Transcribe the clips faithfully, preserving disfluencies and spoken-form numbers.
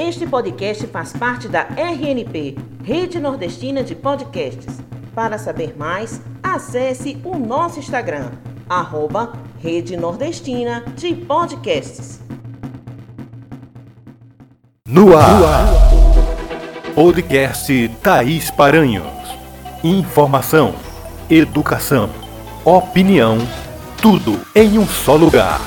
Este podcast faz parte da R N P, Rede Nordestina de Podcasts. Para saber mais, acesse o nosso Instagram, arroba Rede Nordestina de Podcasts. No ar, podcast Thaís Paranhos. Informação, educação, opinião, tudo em um só lugar.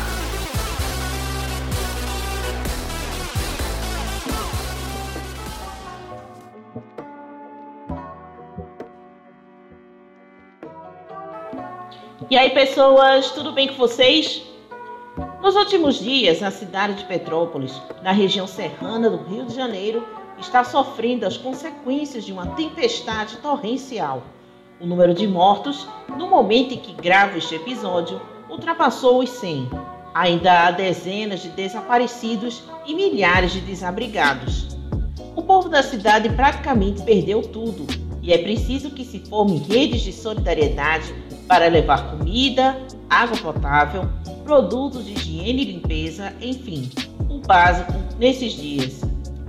E aí, pessoas, tudo bem com vocês? Nos últimos dias, a cidade de Petrópolis, na região serrana do Rio de Janeiro, está sofrendo as consequências de uma tempestade torrencial. O número de mortos, no momento em que gravo este episódio, ultrapassou os cem. Ainda há dezenas de desaparecidos e milhares de desabrigados. O povo da cidade praticamente perdeu tudo e é preciso que se formem redes de solidariedade para levar comida, água potável, produtos de higiene e limpeza, enfim, o básico nesses dias.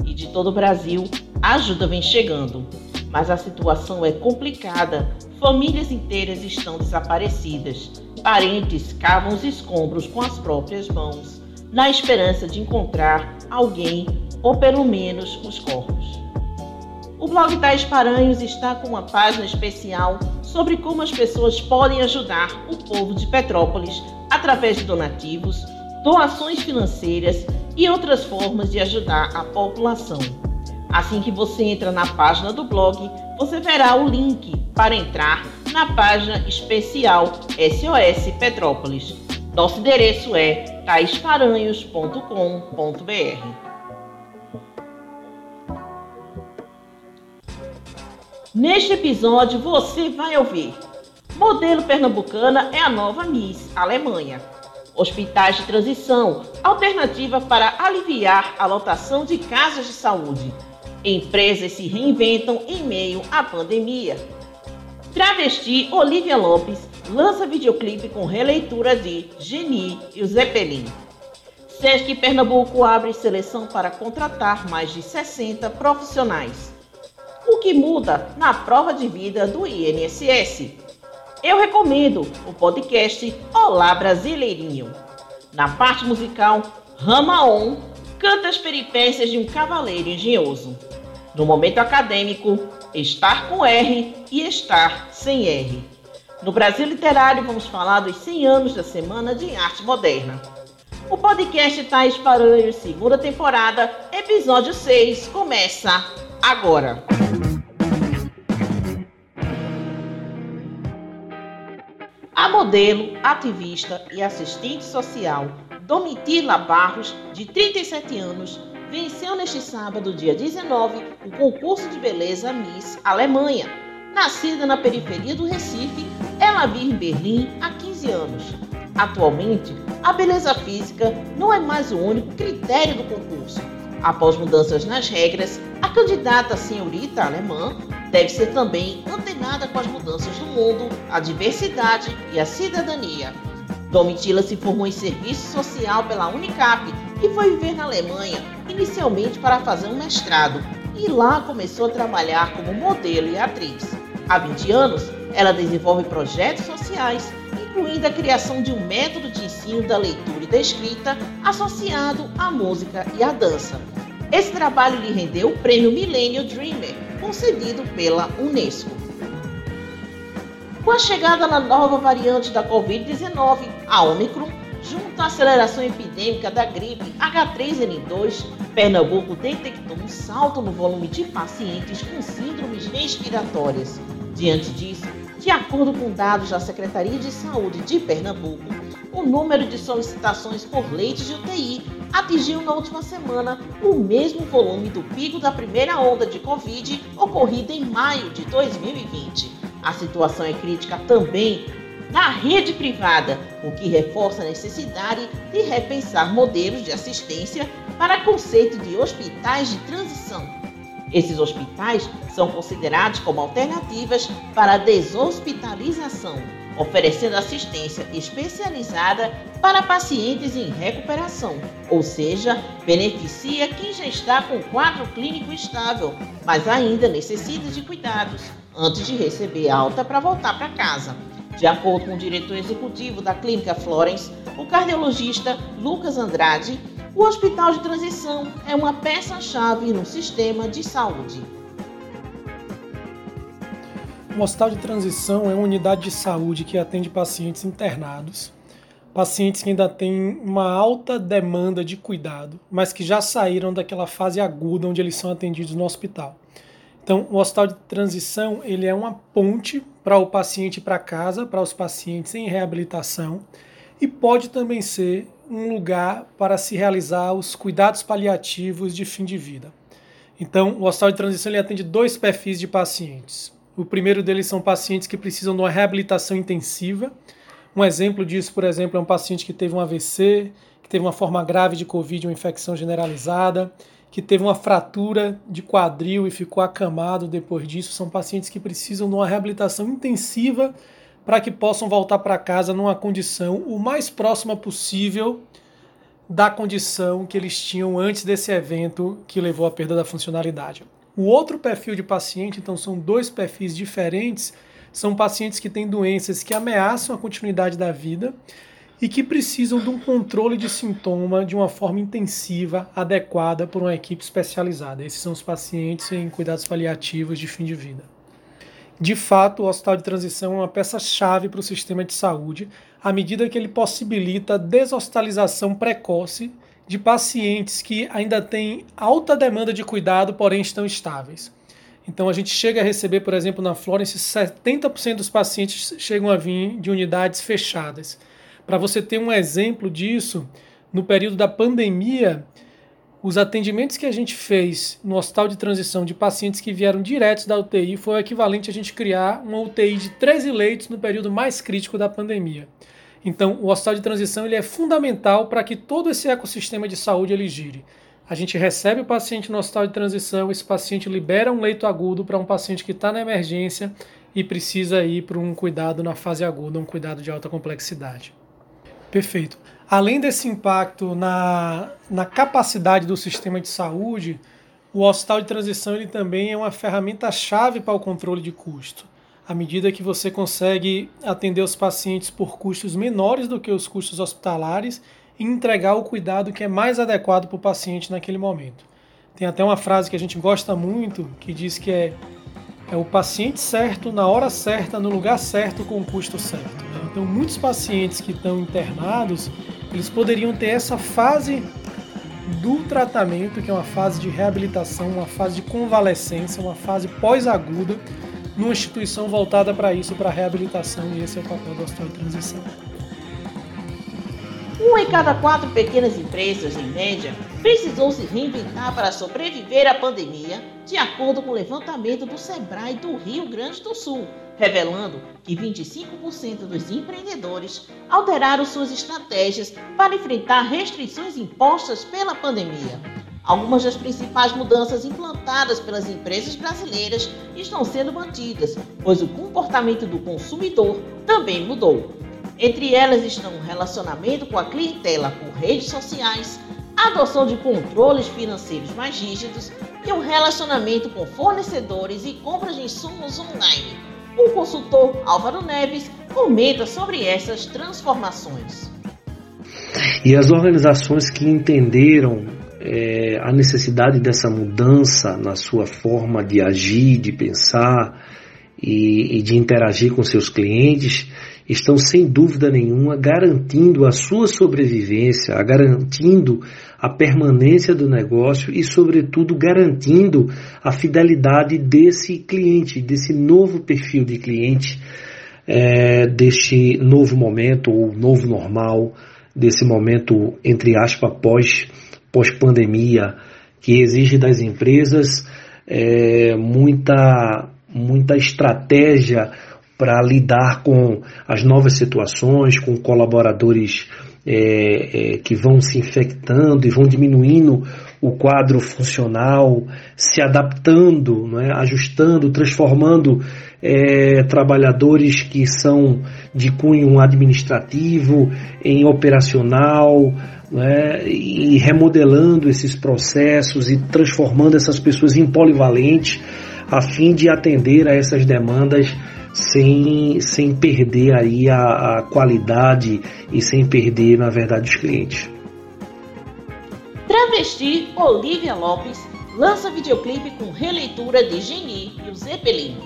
E de todo o Brasil, a ajuda vem chegando, mas a situação é complicada. Famílias inteiras estão desaparecidas. Parentes cavam os escombros com as próprias mãos, na esperança de encontrar alguém ou pelo menos os corpos. O blog Thaís Paranhos está com uma página especial sobre como as pessoas podem ajudar o povo de Petrópolis através de donativos, doações financeiras e outras formas de ajudar a população. Assim que você entra na página do blog, você verá o link para entrar na página especial S O S Petrópolis. Nosso endereço é thaís paranhos ponto com ponto b r. Neste episódio você vai ouvir: modelo pernambucana é a nova Miss Alemanha. Hospitais de transição, alternativa para aliviar a lotação de casas de saúde. Empresas se reinventam em meio à pandemia. Travesti Olivia Lopes lança videoclipe com releitura de Geni e o Zepelim. SESC Pernambuco abre seleção para contratar mais de sessenta profissionais. O que muda na prova de vida do I N S S? Eu recomendo o podcast Olá Brasileirinho. Na parte musical, Rama Om canta as peripécias de um cavaleiro engenhoso. No momento acadêmico, estar com R e estar sem R. No Brasil Literário, vamos falar dos cem anos da Semana de Arte Moderna. O podcast Thaís Paranhos, segunda temporada, episódio seis, começa agora. A modelo, ativista e assistente social Domitila Barros, de trinta e sete anos, venceu neste sábado, dia dezenove, o concurso de beleza Miss Alemanha. Nascida na periferia do Recife, ela vive em Berlim há quinze anos. Atualmente, a beleza física não é mais o único critério do concurso. Após mudanças nas regras, a candidata senhorita alemã deve ser também antenada com as mudanças do mundo, a diversidade e a cidadania. Domitila se formou em serviço social pela Unicap e foi viver na Alemanha, inicialmente para fazer um mestrado, e lá começou a trabalhar como modelo e atriz. Há vinte anos, ela desenvolve projetos sociais, incluindo a criação de um método de ensino da leitura e da escrita associado à música e à dança. Esse trabalho lhe rendeu o Prêmio Millennium Dreamer, concedido pela Unesco. Com a chegada da nova variante da covid dezenove, a Ômicron, junto à aceleração epidêmica da gripe H três N dois, Pernambuco detectou um salto no volume de pacientes com síndromes respiratórias. Diante disso, de acordo com dados da Secretaria de Saúde de Pernambuco, o número de solicitações por leitos de U T I atingiu na última semana o mesmo volume do pico da primeira onda de Covid ocorrida em maio de dois mil e vinte. A situação é crítica também na rede privada, o que reforça a necessidade de repensar modelos de assistência para conceito de hospitais de transição. Esses hospitais são considerados como alternativas para a deshospitalização, oferecendo assistência especializada para pacientes em recuperação, ou seja, beneficia quem já está com quadro clínico estável, mas ainda necessita de cuidados antes de receber alta para voltar para casa. De acordo com o diretor executivo da Clínica Florence, o cardiologista Lucas Andrade, o hospital de transição é uma peça-chave no sistema de saúde. O hospital de transição é uma unidade de saúde que atende pacientes internados, pacientes que ainda têm uma alta demanda de cuidado, mas que já saíram daquela fase aguda onde eles são atendidos no hospital. Então, o hospital de transição ele é uma ponte para o paciente para casa, para os pacientes em reabilitação, e pode também ser um lugar para se realizar os cuidados paliativos de fim de vida. Então, o hospital de transição ele atende dois perfis de pacientes. O primeiro deles são pacientes que precisam de uma reabilitação intensiva. Um exemplo disso, por exemplo, é um paciente que teve um A V C, que teve uma forma grave de Covid, uma infecção generalizada, que teve uma fratura de quadril e ficou acamado depois disso. São pacientes que precisam de uma reabilitação intensiva para que possam voltar para casa numa condição o mais próxima possível da condição que eles tinham antes desse evento que levou à perda da funcionalidade. O outro perfil de paciente, então são dois perfis diferentes, são pacientes que têm doenças que ameaçam a continuidade da vida e que precisam de um controle de sintoma de uma forma intensiva, adequada por uma equipe especializada. Esses são os pacientes em cuidados paliativos de fim de vida. De fato, o hospital de transição é uma peça-chave para o sistema de saúde, à medida que ele possibilita a deshospitalização precoce de pacientes que ainda têm alta demanda de cuidado, porém estão estáveis. Então a gente chega a receber, por exemplo, na Florence, setenta por cento dos pacientes chegam a vir de unidades fechadas. Para você ter um exemplo disso, no período da pandemia, os atendimentos que a gente fez no hospital de transição de pacientes que vieram diretos da U T I foi o equivalente a gente criar uma U T I de treze leitos no período mais crítico da pandemia. Então, o hospital de transição ele é fundamental para que todo esse ecossistema de saúde ele gire. A gente recebe o paciente no hospital de transição, esse paciente libera um leito agudo para um paciente que está na emergência e precisa ir para um cuidado na fase aguda, um cuidado de alta complexidade. Perfeito. Além desse impacto na, na capacidade do sistema de saúde, o hospital de transição ele também é uma ferramenta-chave para o controle de custo. À medida que você consegue atender os pacientes por custos menores do que os custos hospitalares e entregar o cuidado que é mais adequado para o paciente naquele momento. Tem até uma frase que a gente gosta muito, que diz que é, é o paciente certo, na hora certa, no lugar certo, com o custo certo. Então, muitos pacientes que estão internados, eles poderiam ter essa fase do tratamento, que é uma fase de reabilitação, uma fase de convalescência, uma fase pós-aguda, numa instituição voltada para isso, para a reabilitação, e esse é o papel do hospital de transição. Uma em cada quatro pequenas empresas, em média, precisou se reinventar para sobreviver à pandemia, de acordo com o levantamento do Sebrae do Rio Grande do Sul, revelando que vinte e cinco por cento dos empreendedores alteraram suas estratégias para enfrentar restrições impostas pela pandemia. Algumas das principais mudanças implantadas pelas empresas brasileiras estão sendo mantidas, pois o comportamento do consumidor também mudou. Entre elas estão o relacionamento com a clientela por redes sociais, a adoção de controles financeiros mais rígidos e o relacionamento com fornecedores e compras de insumos online. O consultor Álvaro Neves comenta sobre essas transformações. E as organizações que entenderam É, a necessidade dessa mudança na sua forma de agir, de pensar e, e de interagir com seus clientes, estão sem dúvida nenhuma garantindo a sua sobrevivência, garantindo a permanência do negócio e, sobretudo, garantindo a fidelidade desse cliente, desse novo perfil de cliente, é, deste novo momento, ou novo normal, desse momento, entre aspas, pós pós-pandemia, que exige das empresas é, muita, muita estratégia para lidar com as novas situações, com colaboradores é, é, que vão se infectando e vão diminuindo o quadro funcional, se adaptando, né, ajustando, transformando é, trabalhadores que são de cunho administrativo, em operacional, né, e remodelando esses processos e transformando essas pessoas em polivalentes a fim de atender a essas demandas sem, sem perder aí a, a qualidade e sem perder, na verdade, os clientes. Travesti Olivia Lopes lança videoclipe com releitura de Geni e o Zepelim.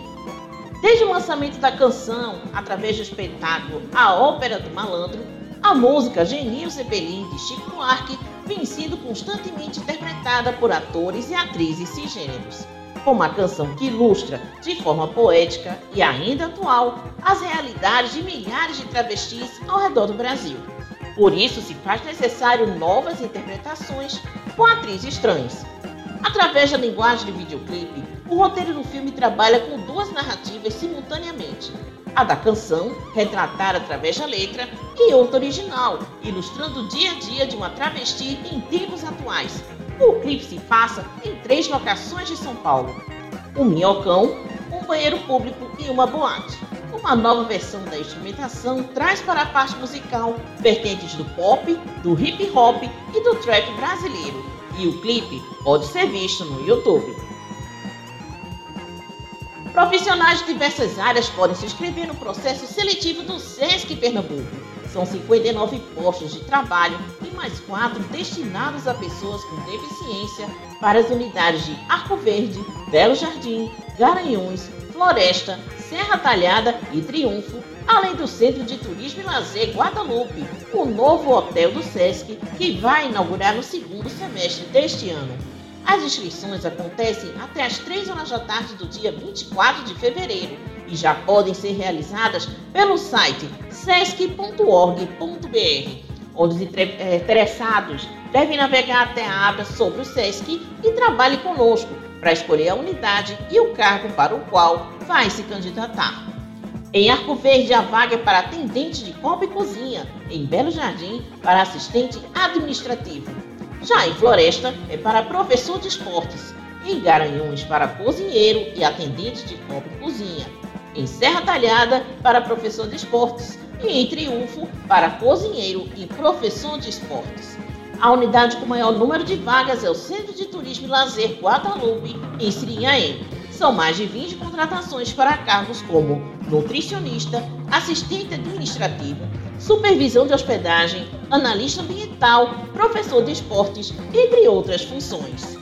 Desde o lançamento da canção, através do espetáculo A Ópera do Malandro, a música Geni e o Zepelim de Chico Buarque vem sendo constantemente interpretada por atores e atrizes cisgêneros, como uma canção que ilustra, de forma poética e ainda atual, as realidades de milhares de travestis ao redor do Brasil. Por isso, se faz necessário novas interpretações com atrizes trans. Através da linguagem de videoclipe, o roteiro do filme trabalha com duas narrativas simultaneamente. A da canção, retratada através da letra, e outra original, ilustrando o dia a dia de uma travesti em tempos atuais. O clipe se passa em três locações de São Paulo: um minhocão, um banheiro público e uma boate. Uma nova versão da instrumentação traz para a parte musical vertentes do pop, do hip hop e do trap brasileiro. E o clipe pode ser visto no YouTube. Profissionais de diversas áreas podem se inscrever no processo seletivo do SESC Pernambuco. São cinquenta e nove postos de trabalho e mais quatro destinados a pessoas com deficiência para as unidades de Arcoverde, Belo Jardim, Garanhuns, Floresta, Serra Talhada e Triunfo, além do Centro de Turismo e Lazer Guadalupe, o novo hotel do SESC, que vai inaugurar no segundo semestre deste ano. As inscrições acontecem até às três horas da tarde do dia vinte e quatro de fevereiro e já podem ser realizadas pelo site sesc ponto org ponto br, onde os interessados devem navegar até a aba sobre o SESC e trabalhe conosco para escolher a unidade e o cargo para o qual vai se candidatar. Em Arcoverde, a vaga é para atendente de copa e cozinha. Em Belo Jardim, para assistente administrativo. Já em Floresta, é para professor de esportes. Em Garanhuns, para cozinheiro e atendente de copa e cozinha. Em Serra Talhada, para professor de esportes. E em Triunfo, para cozinheiro e professor de esportes. A unidade com maior número de vagas é o Centro de Turismo e Lazer Guadalupe, em Sirinhaém. São mais de vinte contratações para cargos como nutricionista, assistente administrativo, supervisão de hospedagem, analista ambiental, professor de esportes, entre outras funções.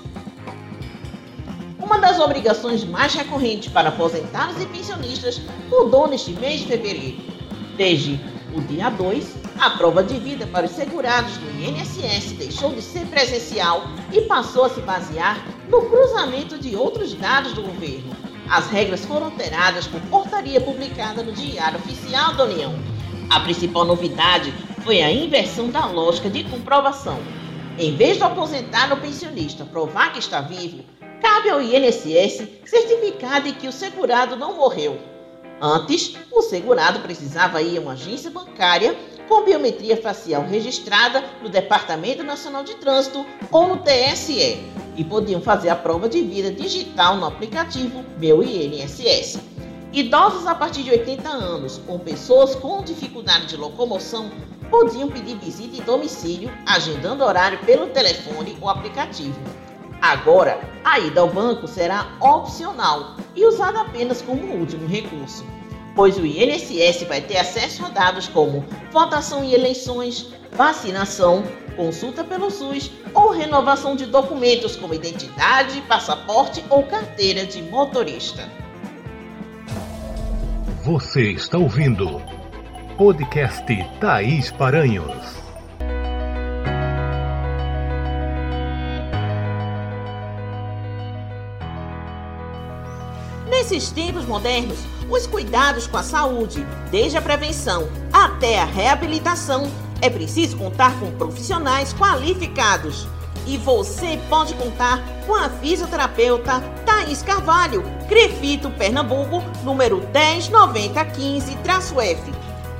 Uma das obrigações mais recorrentes para aposentados e pensionistas mudou neste mês de fevereiro. Desde o dia dois, a prova de vida para os segurados do I N S S deixou de ser presencial e passou a se basear no cruzamento de outros dados do governo. As regras foram alteradas por portaria publicada no Diário Oficial da União. A principal novidade foi a inversão da lógica de comprovação. Em vez do aposentado ou pensionista provar que está vivo, cabe ao I N S S certificar de que o segurado não morreu. Antes, o segurado precisava ir a uma agência bancária com biometria facial registrada no Departamento Nacional de Trânsito ou no T S E e podiam fazer a prova de vida digital no aplicativo Meu I N S S. Idosos a partir de oitenta anos ou pessoas com dificuldade de locomoção podiam pedir visita em domicílio, agendando horário pelo telefone ou aplicativo. Agora, a ida ao banco será opcional e usada apenas como último recurso, pois o I N S S vai ter acesso a dados como votação e eleições, vacinação, consulta pelo SUS ou renovação de documentos como identidade, passaporte ou carteira de motorista. Você está ouvindo Podcast Thaís Paranhos. Nesses tempos modernos, os cuidados com a saúde, desde a prevenção até a reabilitação, é preciso contar com profissionais qualificados. E você pode contar com a fisioterapeuta Thaís Carvalho, Crefito, Pernambuco, número dez nove zero um cinco traço F.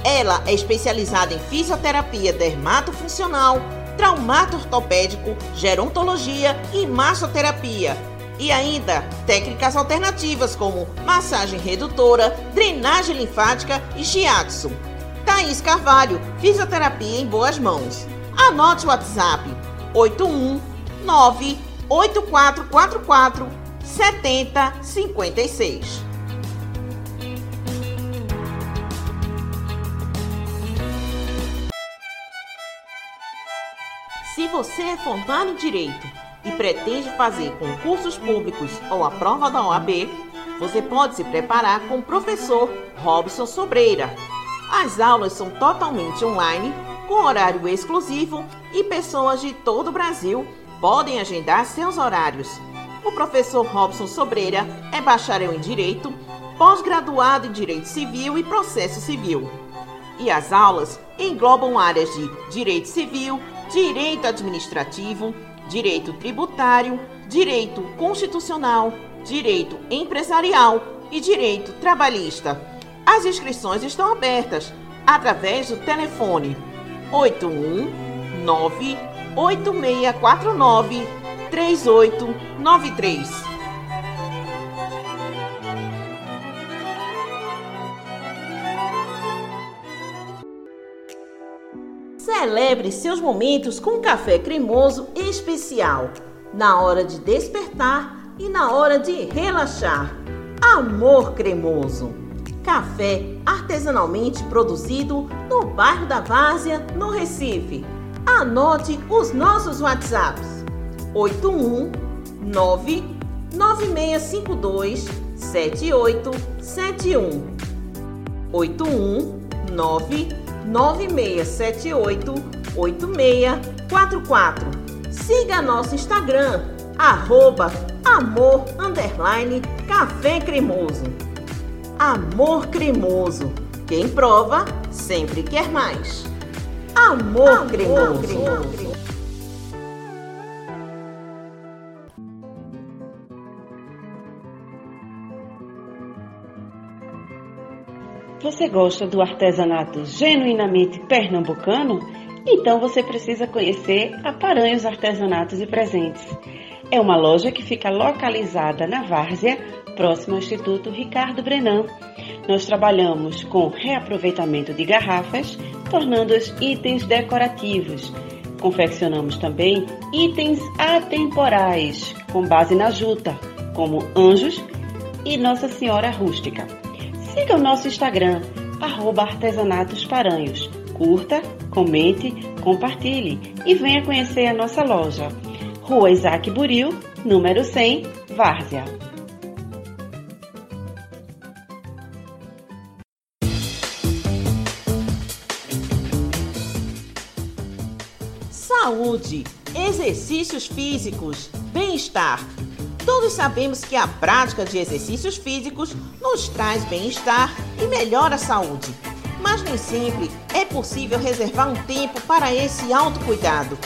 Ela é especializada em fisioterapia dermatofuncional, traumato ortopédico, gerontologia e massoterapia. E ainda, técnicas alternativas como massagem redutora, drenagem linfática e shiatsu. Thaís Carvalho, fisioterapia em boas mãos. Anote o WhatsApp oito um nove oito quatro quatro quatro sete zero cinco seis. Se você é formado em Direito e pretende fazer concursos públicos ou a prova da O A B, você pode se preparar com o professor Robson Sobreira. As aulas são totalmente online, com horário exclusivo e pessoas de todo o Brasil podem agendar seus horários. O professor Robson Sobreira é bacharel em Direito, pós-graduado em Direito Civil e Processo Civil. E as aulas englobam áreas de Direito Civil, Direito Administrativo, Direito Tributário, Direito Constitucional, Direito Empresarial e Direito Trabalhista. As inscrições estão abertas através do telefone oito um nove oito seis quatro nove três oito nove três. Celebre seus momentos com café cremoso especial, na hora de despertar e na hora de relaxar. Amor Cremoso. Café artesanalmente produzido no bairro da Várzea, no Recife. Anote os nossos WhatsApps: oito um nove nove seis cinco dois sete oito sete um, oito um nove nove seis sete oito oito seis quatro quatro. Siga nosso Instagram, arroba amor underline café cremoso. Amor Cremoso. Quem prova, sempre quer mais. Amor, amor cremoso. cremoso. Você gosta do artesanato genuinamente pernambucano? Então você precisa conhecer a Paranhos Artesanatos e Presentes. É uma loja que fica localizada na Várzea, próximo ao Instituto Ricardo Brenan. Nós trabalhamos com reaproveitamento de garrafas, tornando-as itens decorativos. Confeccionamos também itens atemporais, com base na juta, como anjos e Nossa Senhora Rústica. Siga o nosso Instagram, arroba artesanatos paranhos. Curta, comente, compartilhe e venha conhecer a nossa loja. Rua Isaac Buril, número cem, Várzea. Saúde, exercícios físicos, bem-estar. Todos sabemos que a prática de exercícios físicos nos traz bem-estar e melhora a saúde. Mas nem sempre é possível reservar um tempo para esse autocuidado.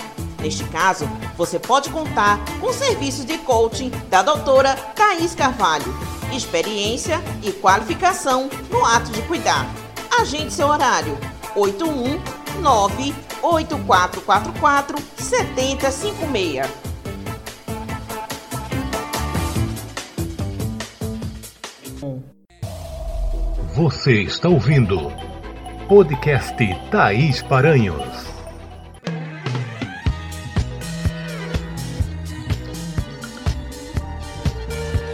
Neste caso, você pode contar com o serviço de coaching da doutora Thaís Carvalho. Experiência e qualificação no ato de cuidar. Agende seu horário oito um nove oito quatro quatro quatro sete zero cinco seis. Você está ouvindo podcast Thaís Paranhos.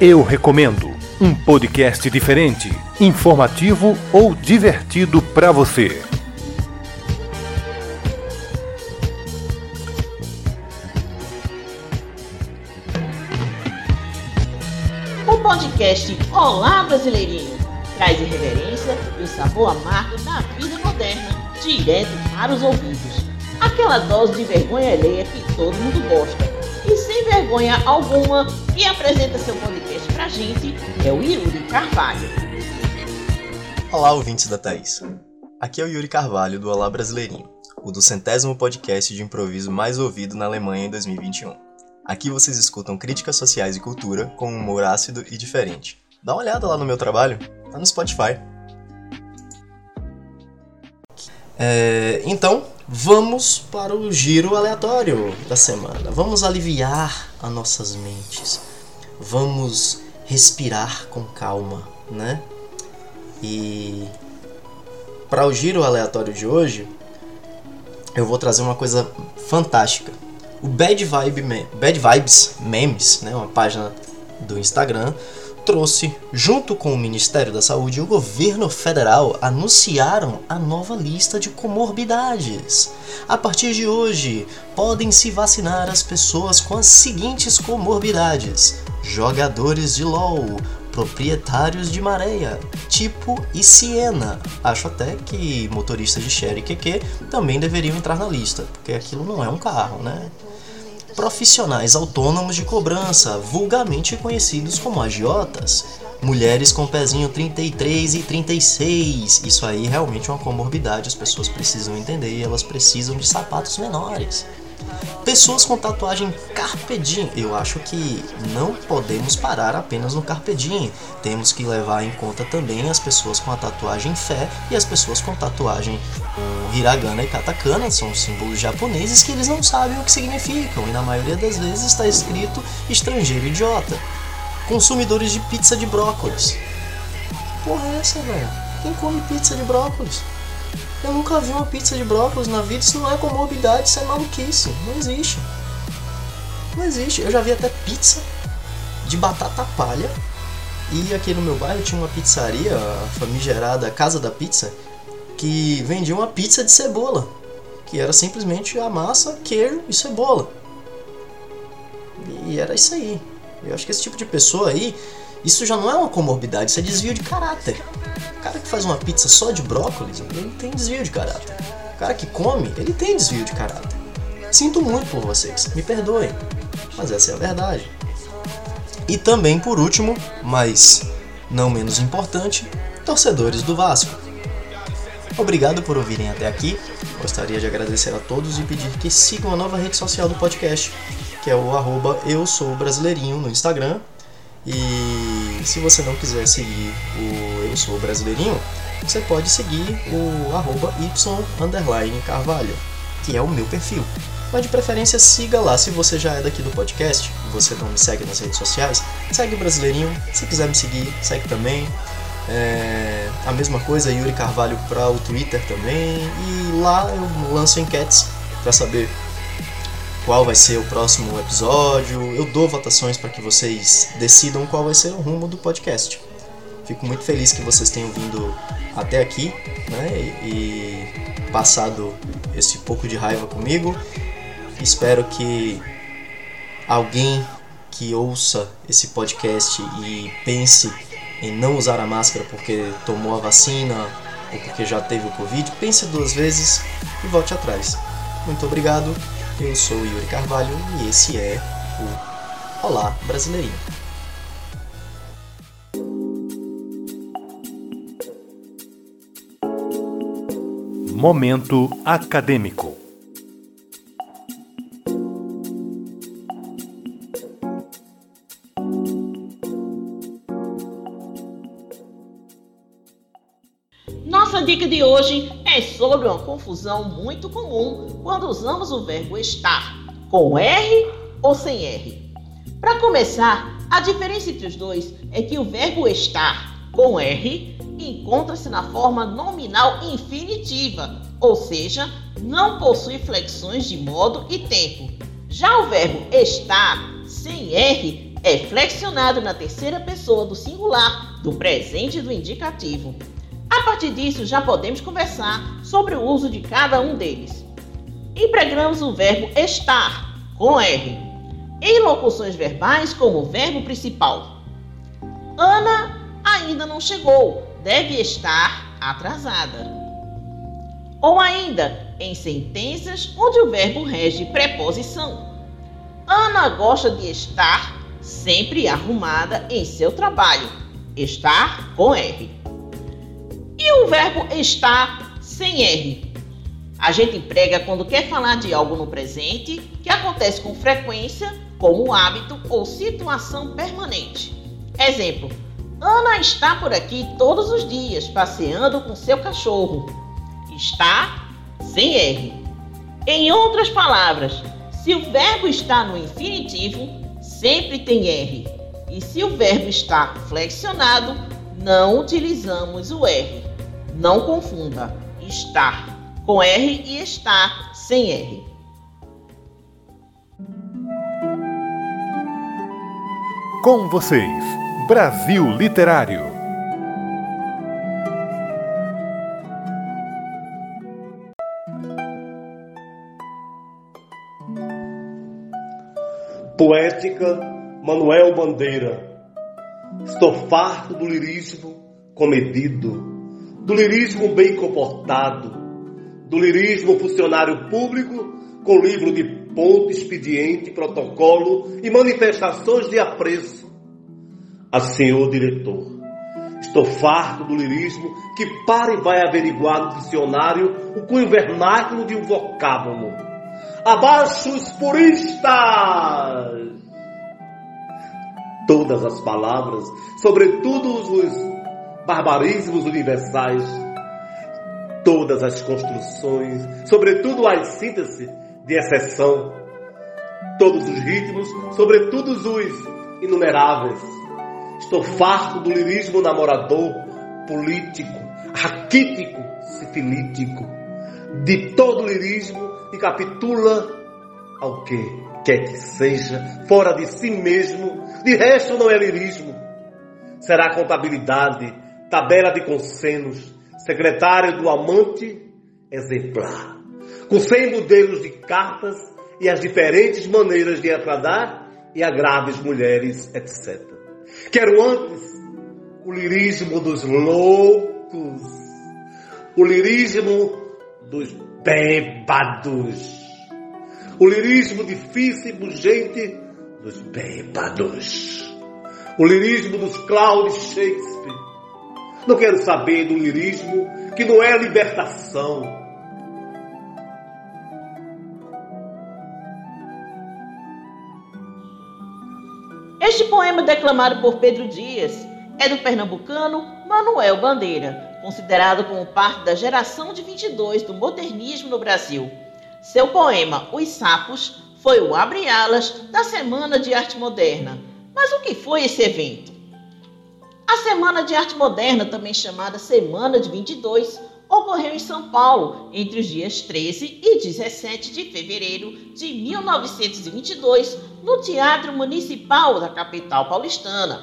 Eu recomendo um podcast diferente, informativo ou divertido para você. O podcast Olá Brasileirinho traz irreverência e o sabor amargo da vida moderna, direto para os ouvidos. Aquela dose de vergonha alheia que todo mundo gosta. E sem vergonha alguma, quem apresenta seu podcast pra gente é o Yuri Carvalho. Olá, ouvintes da Thaís. Aqui é o Yuri Carvalho do Olá Brasileirinho, o do centésimo podcast de improviso mais ouvido na Alemanha em dois mil e vinte e um. Aqui vocês escutam críticas sociais e cultura com um humor ácido e diferente. Dá uma olhada lá no meu trabalho, tá no Spotify. É, então, vamos para o giro aleatório da semana. Vamos aliviar as nossas mentes. vamos respirar com calma, né? E para o giro aleatório de hoje, eu vou trazer uma coisa fantástica. O Bad, Vibe, Bad Vibes Memes, né, uma página do Instagram, trouxe, junto com o Ministério da Saúde e o Governo Federal, anunciaram a nova lista de comorbidades. A partir de hoje, podem se vacinar as pessoas com as seguintes comorbidades: jogadores de LOL, proprietários de Maréia, Tipo e Siena. Acho até que motoristas de Chery e Q Q também deveriam entrar na lista, porque aquilo não é um carro, né? Profissionais autônomos de cobrança, vulgarmente conhecidos como agiotas. Mulheres com pezinho trinta e três e trinta e seis. Isso aí realmente é uma comorbidade, as pessoas precisam entender e elas precisam de sapatos menores. Pessoas com tatuagem Carpe Diem. Eu acho que não podemos parar apenas no Carpe Diem. Temos que levar em conta também as pessoas com a tatuagem Fé e as pessoas com tatuagem um, Hiragana e Katakana. São símbolos japoneses que eles não sabem o que significam e na maioria das vezes está escrito estrangeiro idiota. Consumidores de pizza de brócolis. Porra é essa, velho? Quem come pizza de brócolis? Eu nunca vi uma pizza de brócolis na vida, isso não é comorbidade, isso é maluquice, não existe. Não existe, eu já vi até pizza de batata palha. E aqui no meu bairro tinha uma pizzaria, a famigerada Casa da Pizza, que vendia uma pizza de cebola, que era simplesmente a massa, queijo e cebola. E era isso aí. Eu acho que esse tipo de pessoa aí, isso já não é uma comorbidade, isso é desvio de caráter. O cara que faz uma pizza só de brócolis, ele tem desvio de caráter. O cara que come, ele tem desvio de caráter. Sinto muito por vocês, me perdoem, mas essa é a verdade. E também, por último, mas não menos importante, torcedores do Vasco. Obrigado por ouvirem até aqui. Gostaria de agradecer a todos e pedir que sigam a nova rede social do podcast, que é o arroba eu sou brasileirinho no Instagram. E se você não quiser seguir o Eu Sou Brasileirinho, você pode seguir o arroba y Carvalho, que é o meu perfil. Mas de preferência siga lá, se você já é daqui do podcast, você não me segue nas redes sociais, segue o Brasileirinho, se quiser me seguir, segue também. É... A mesma coisa, Yuri Carvalho para o Twitter também, e lá eu lanço enquetes para saber qual vai ser o próximo episódio, eu dou votações para que vocês decidam qual vai ser o rumo do podcast. Fico muito feliz que vocês tenham vindo até aqui, né, e, e passado esse pouco de raiva comigo. Espero que alguém que ouça esse podcast e pense em não usar a máscara porque tomou a vacina ou porque já teve o Covid, pense duas vezes e volte atrás. Muito obrigado. Eu sou o Yuri Carvalho e esse é o Olá Brasileirinho. Momento acadêmico. Nossa dica de hoje é sobre uma confusão muito comum quando usamos o verbo estar, com R ou sem R. Para começar, a diferença entre os dois é que o verbo estar, com R, encontra-se na forma nominal infinitiva, ou seja, não possui flexões de modo e tempo. Já o verbo estar, sem R, é flexionado na terceira pessoa do singular, do presente e do indicativo. A partir disso, já podemos conversar sobre o uso de cada um deles. Empregamos o verbo estar, com R, em locuções verbais como o verbo principal. Ana ainda não chegou, deve estar atrasada. Ou ainda, em sentenças onde o verbo rege preposição. Ana gosta de estar sempre arrumada em seu trabalho, estar com R. E o verbo estar sem R? A gente emprega quando quer falar de algo no presente que acontece com frequência, como hábito ou situação permanente. Exemplo: Ana está por aqui todos os dias, passeando com seu cachorro. Está sem R. Em outras palavras, se o verbo está no infinitivo, sempre tem R. E se o verbo está flexionado, não utilizamos o R. Não confunda estar com R e estar sem R. Com vocês, Brasil Literário. Poética, Manuel Bandeira. Estou farto do lirismo comedido, do lirismo bem comportado, do lirismo funcionário público com livro de ponto, expediente, protocolo e manifestações de apreço. A senhor diretor, estou farto do lirismo que para e vai averiguar no dicionário o cunho vernáculo de um vocábulo. Abaixo os puristas! Todas as palavras, sobretudo os barbarismos universais, todas as construções, sobretudo as sínteses de exceção, todos os ritmos, sobretudo os inumeráveis. Estou farto do lirismo namorador, político, raquítico, sifilítico, de todo lirismo que capitula ao que quer que seja, fora de si mesmo. De resto não é lirismo. Será contabilidade, tabela de consenos, secretário do amante exemplar, com cem modelos de cartas e as diferentes maneiras de agradar e agraves mulheres, etcétera. Quero antes o lirismo dos loucos, o lirismo dos bêbados, o lirismo difícil e bugente dos bêbados, o lirismo dos Claude Shakespeare. Não quero saber do lirismo que não é libertação. Este poema declamado por Pedro Dias é do pernambucano Manuel Bandeira, considerado como parte da geração de vinte e dois do modernismo no Brasil. Seu poema, Os Sapos, foi o abre-alas da Semana de Arte Moderna. Mas o que foi esse evento? A Semana de Arte Moderna, também chamada Semana de vinte e dois, ocorreu em São Paulo entre os dias treze e dezessete de fevereiro de mil novecentos e vinte e dois, no Teatro Municipal da capital paulistana.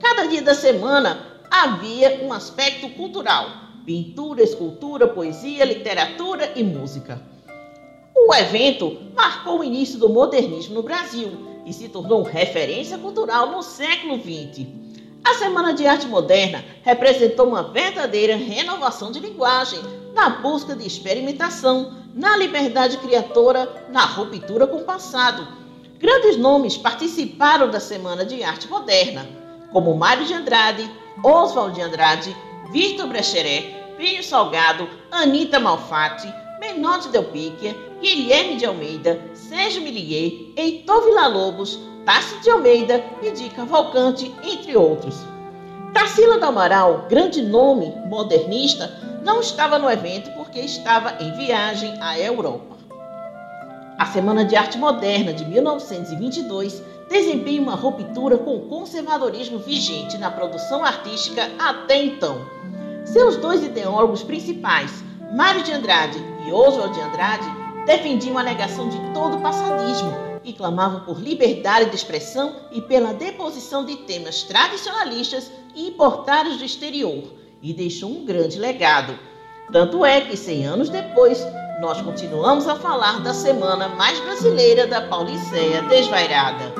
Cada dia da semana havia um aspecto cultural: pintura, escultura, poesia, literatura e música. O evento marcou o início do modernismo no Brasil e se tornou referência cultural no século vinte. A Semana de Arte Moderna representou uma verdadeira renovação de linguagem na busca de experimentação, na liberdade criadora, na ruptura com o passado. Grandes nomes participaram da Semana de Arte Moderna, como Mário de Andrade, Oswald de Andrade, Vitor Brecheré, Plínio Salgado, Anita Malfatti, Menotti Delpica, Guilherme de Almeida, Sérgio Millier, Heitor Villa-Lobos, Tarcísio de Almeida e de Cavalcante, entre outros. Tarsila do Amaral, grande nome modernista, não estava no evento porque estava em viagem à Europa. A Semana de Arte Moderna de mil novecentos e vinte e dois desempenha uma ruptura com o conservadorismo vigente na produção artística até então. Seus dois ideólogos principais, Mário de Andrade e Oswald de Andrade, defendiam a negação de todo o passadismo e clamavam por liberdade de expressão e pela deposição de temas tradicionalistas e importados do exterior, e deixou um grande legado. Tanto é que, cem anos depois, nós continuamos a falar da semana mais brasileira da Pauliceia Desvairada.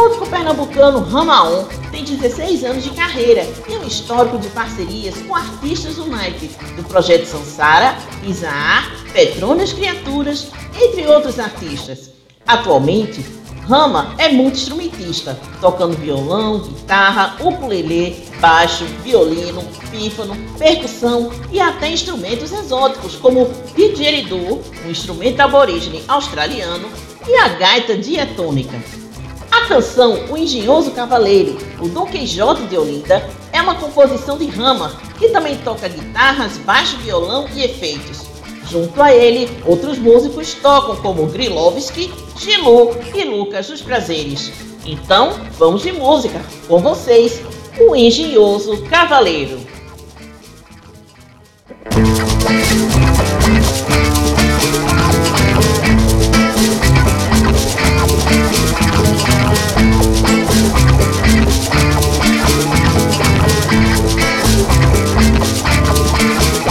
O pernambucano Rama Om tem dezesseis anos de carreira e um histórico de parcerias com artistas do naipe do Projeto Sansara, Isaá, Petrônias Criaturas, entre outros artistas. Atualmente, Rama é multi-instrumentista, tocando violão, guitarra, ukulele, baixo, violino, pífano, percussão e até instrumentos exóticos como didgeridoo, um instrumento aborígene australiano, e a gaita diatônica. A canção O Engenhoso Cavaleiro, o Dom Quixote de Olinda, é uma composição de Rama, que também toca guitarras, baixo, violão e efeitos. Junto a ele, outros músicos tocam como Grilovski, Gilu e Lucas dos Prazeres. Então, vamos de música, com vocês, O Engenhoso Cavaleiro.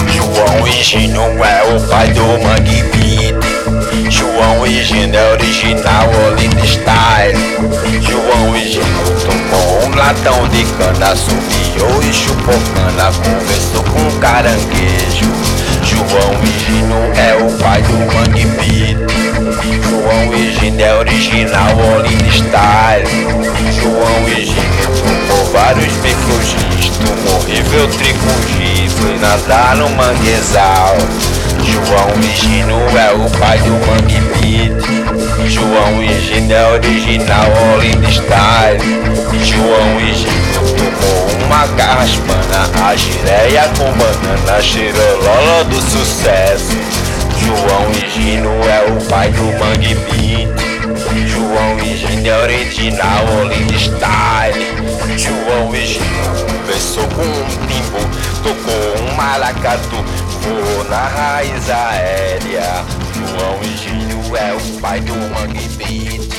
João Egino é o pai do Mangue Beat. João Egino é original Olinda Style. João Egino tomou um latão de cana, subiu e chupou cana, conversou com caranguejo. João Egino é o pai do Mangue Beat. João Egino é original Olinda Style. João Egino tomou vários becogis, tomou horrível tricugir, foi nadar no manguezal. João Egino é o pai do Mangue Beat. João Egino é original Olinda Style. João Egino tomou uma carraspana, a gireia com banana, cheirou loló do sucesso. João Egino é o pai do Mangue Beat. João Egino é original Olinda Style. João Egino conversou com um timbo, tocou um maracatu, voou na raiz aérea. João Egino é o pai do Mangue Beat.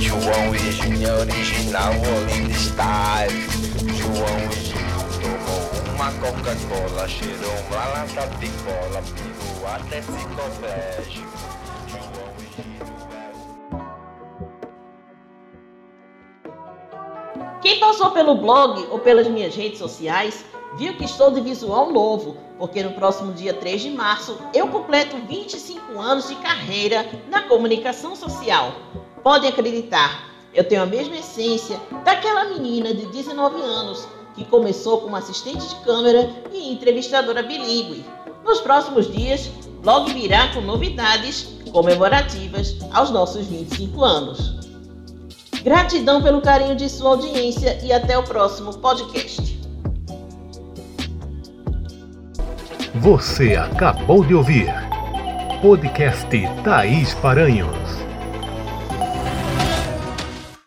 João Egino é original Olinda Style. João Egino tomou uma Coca-Cola, cheirou uma lata de cola, pegou até psicopédio. João Egino. Quem passou pelo blog ou pelas minhas redes sociais viu que estou de visual novo, porque no próximo dia três de março eu completo vinte e cinco anos de carreira na comunicação social. Podem acreditar, eu tenho a mesma essência daquela menina de dezenove anos que começou como assistente de câmera e entrevistadora bilíngue. Nos próximos dias, o blog virá com novidades comemorativas aos nossos vinte e cinco anos. Gratidão pelo carinho de sua audiência e até o próximo podcast. Você acabou de ouvir Podcast Thaís Paranhos.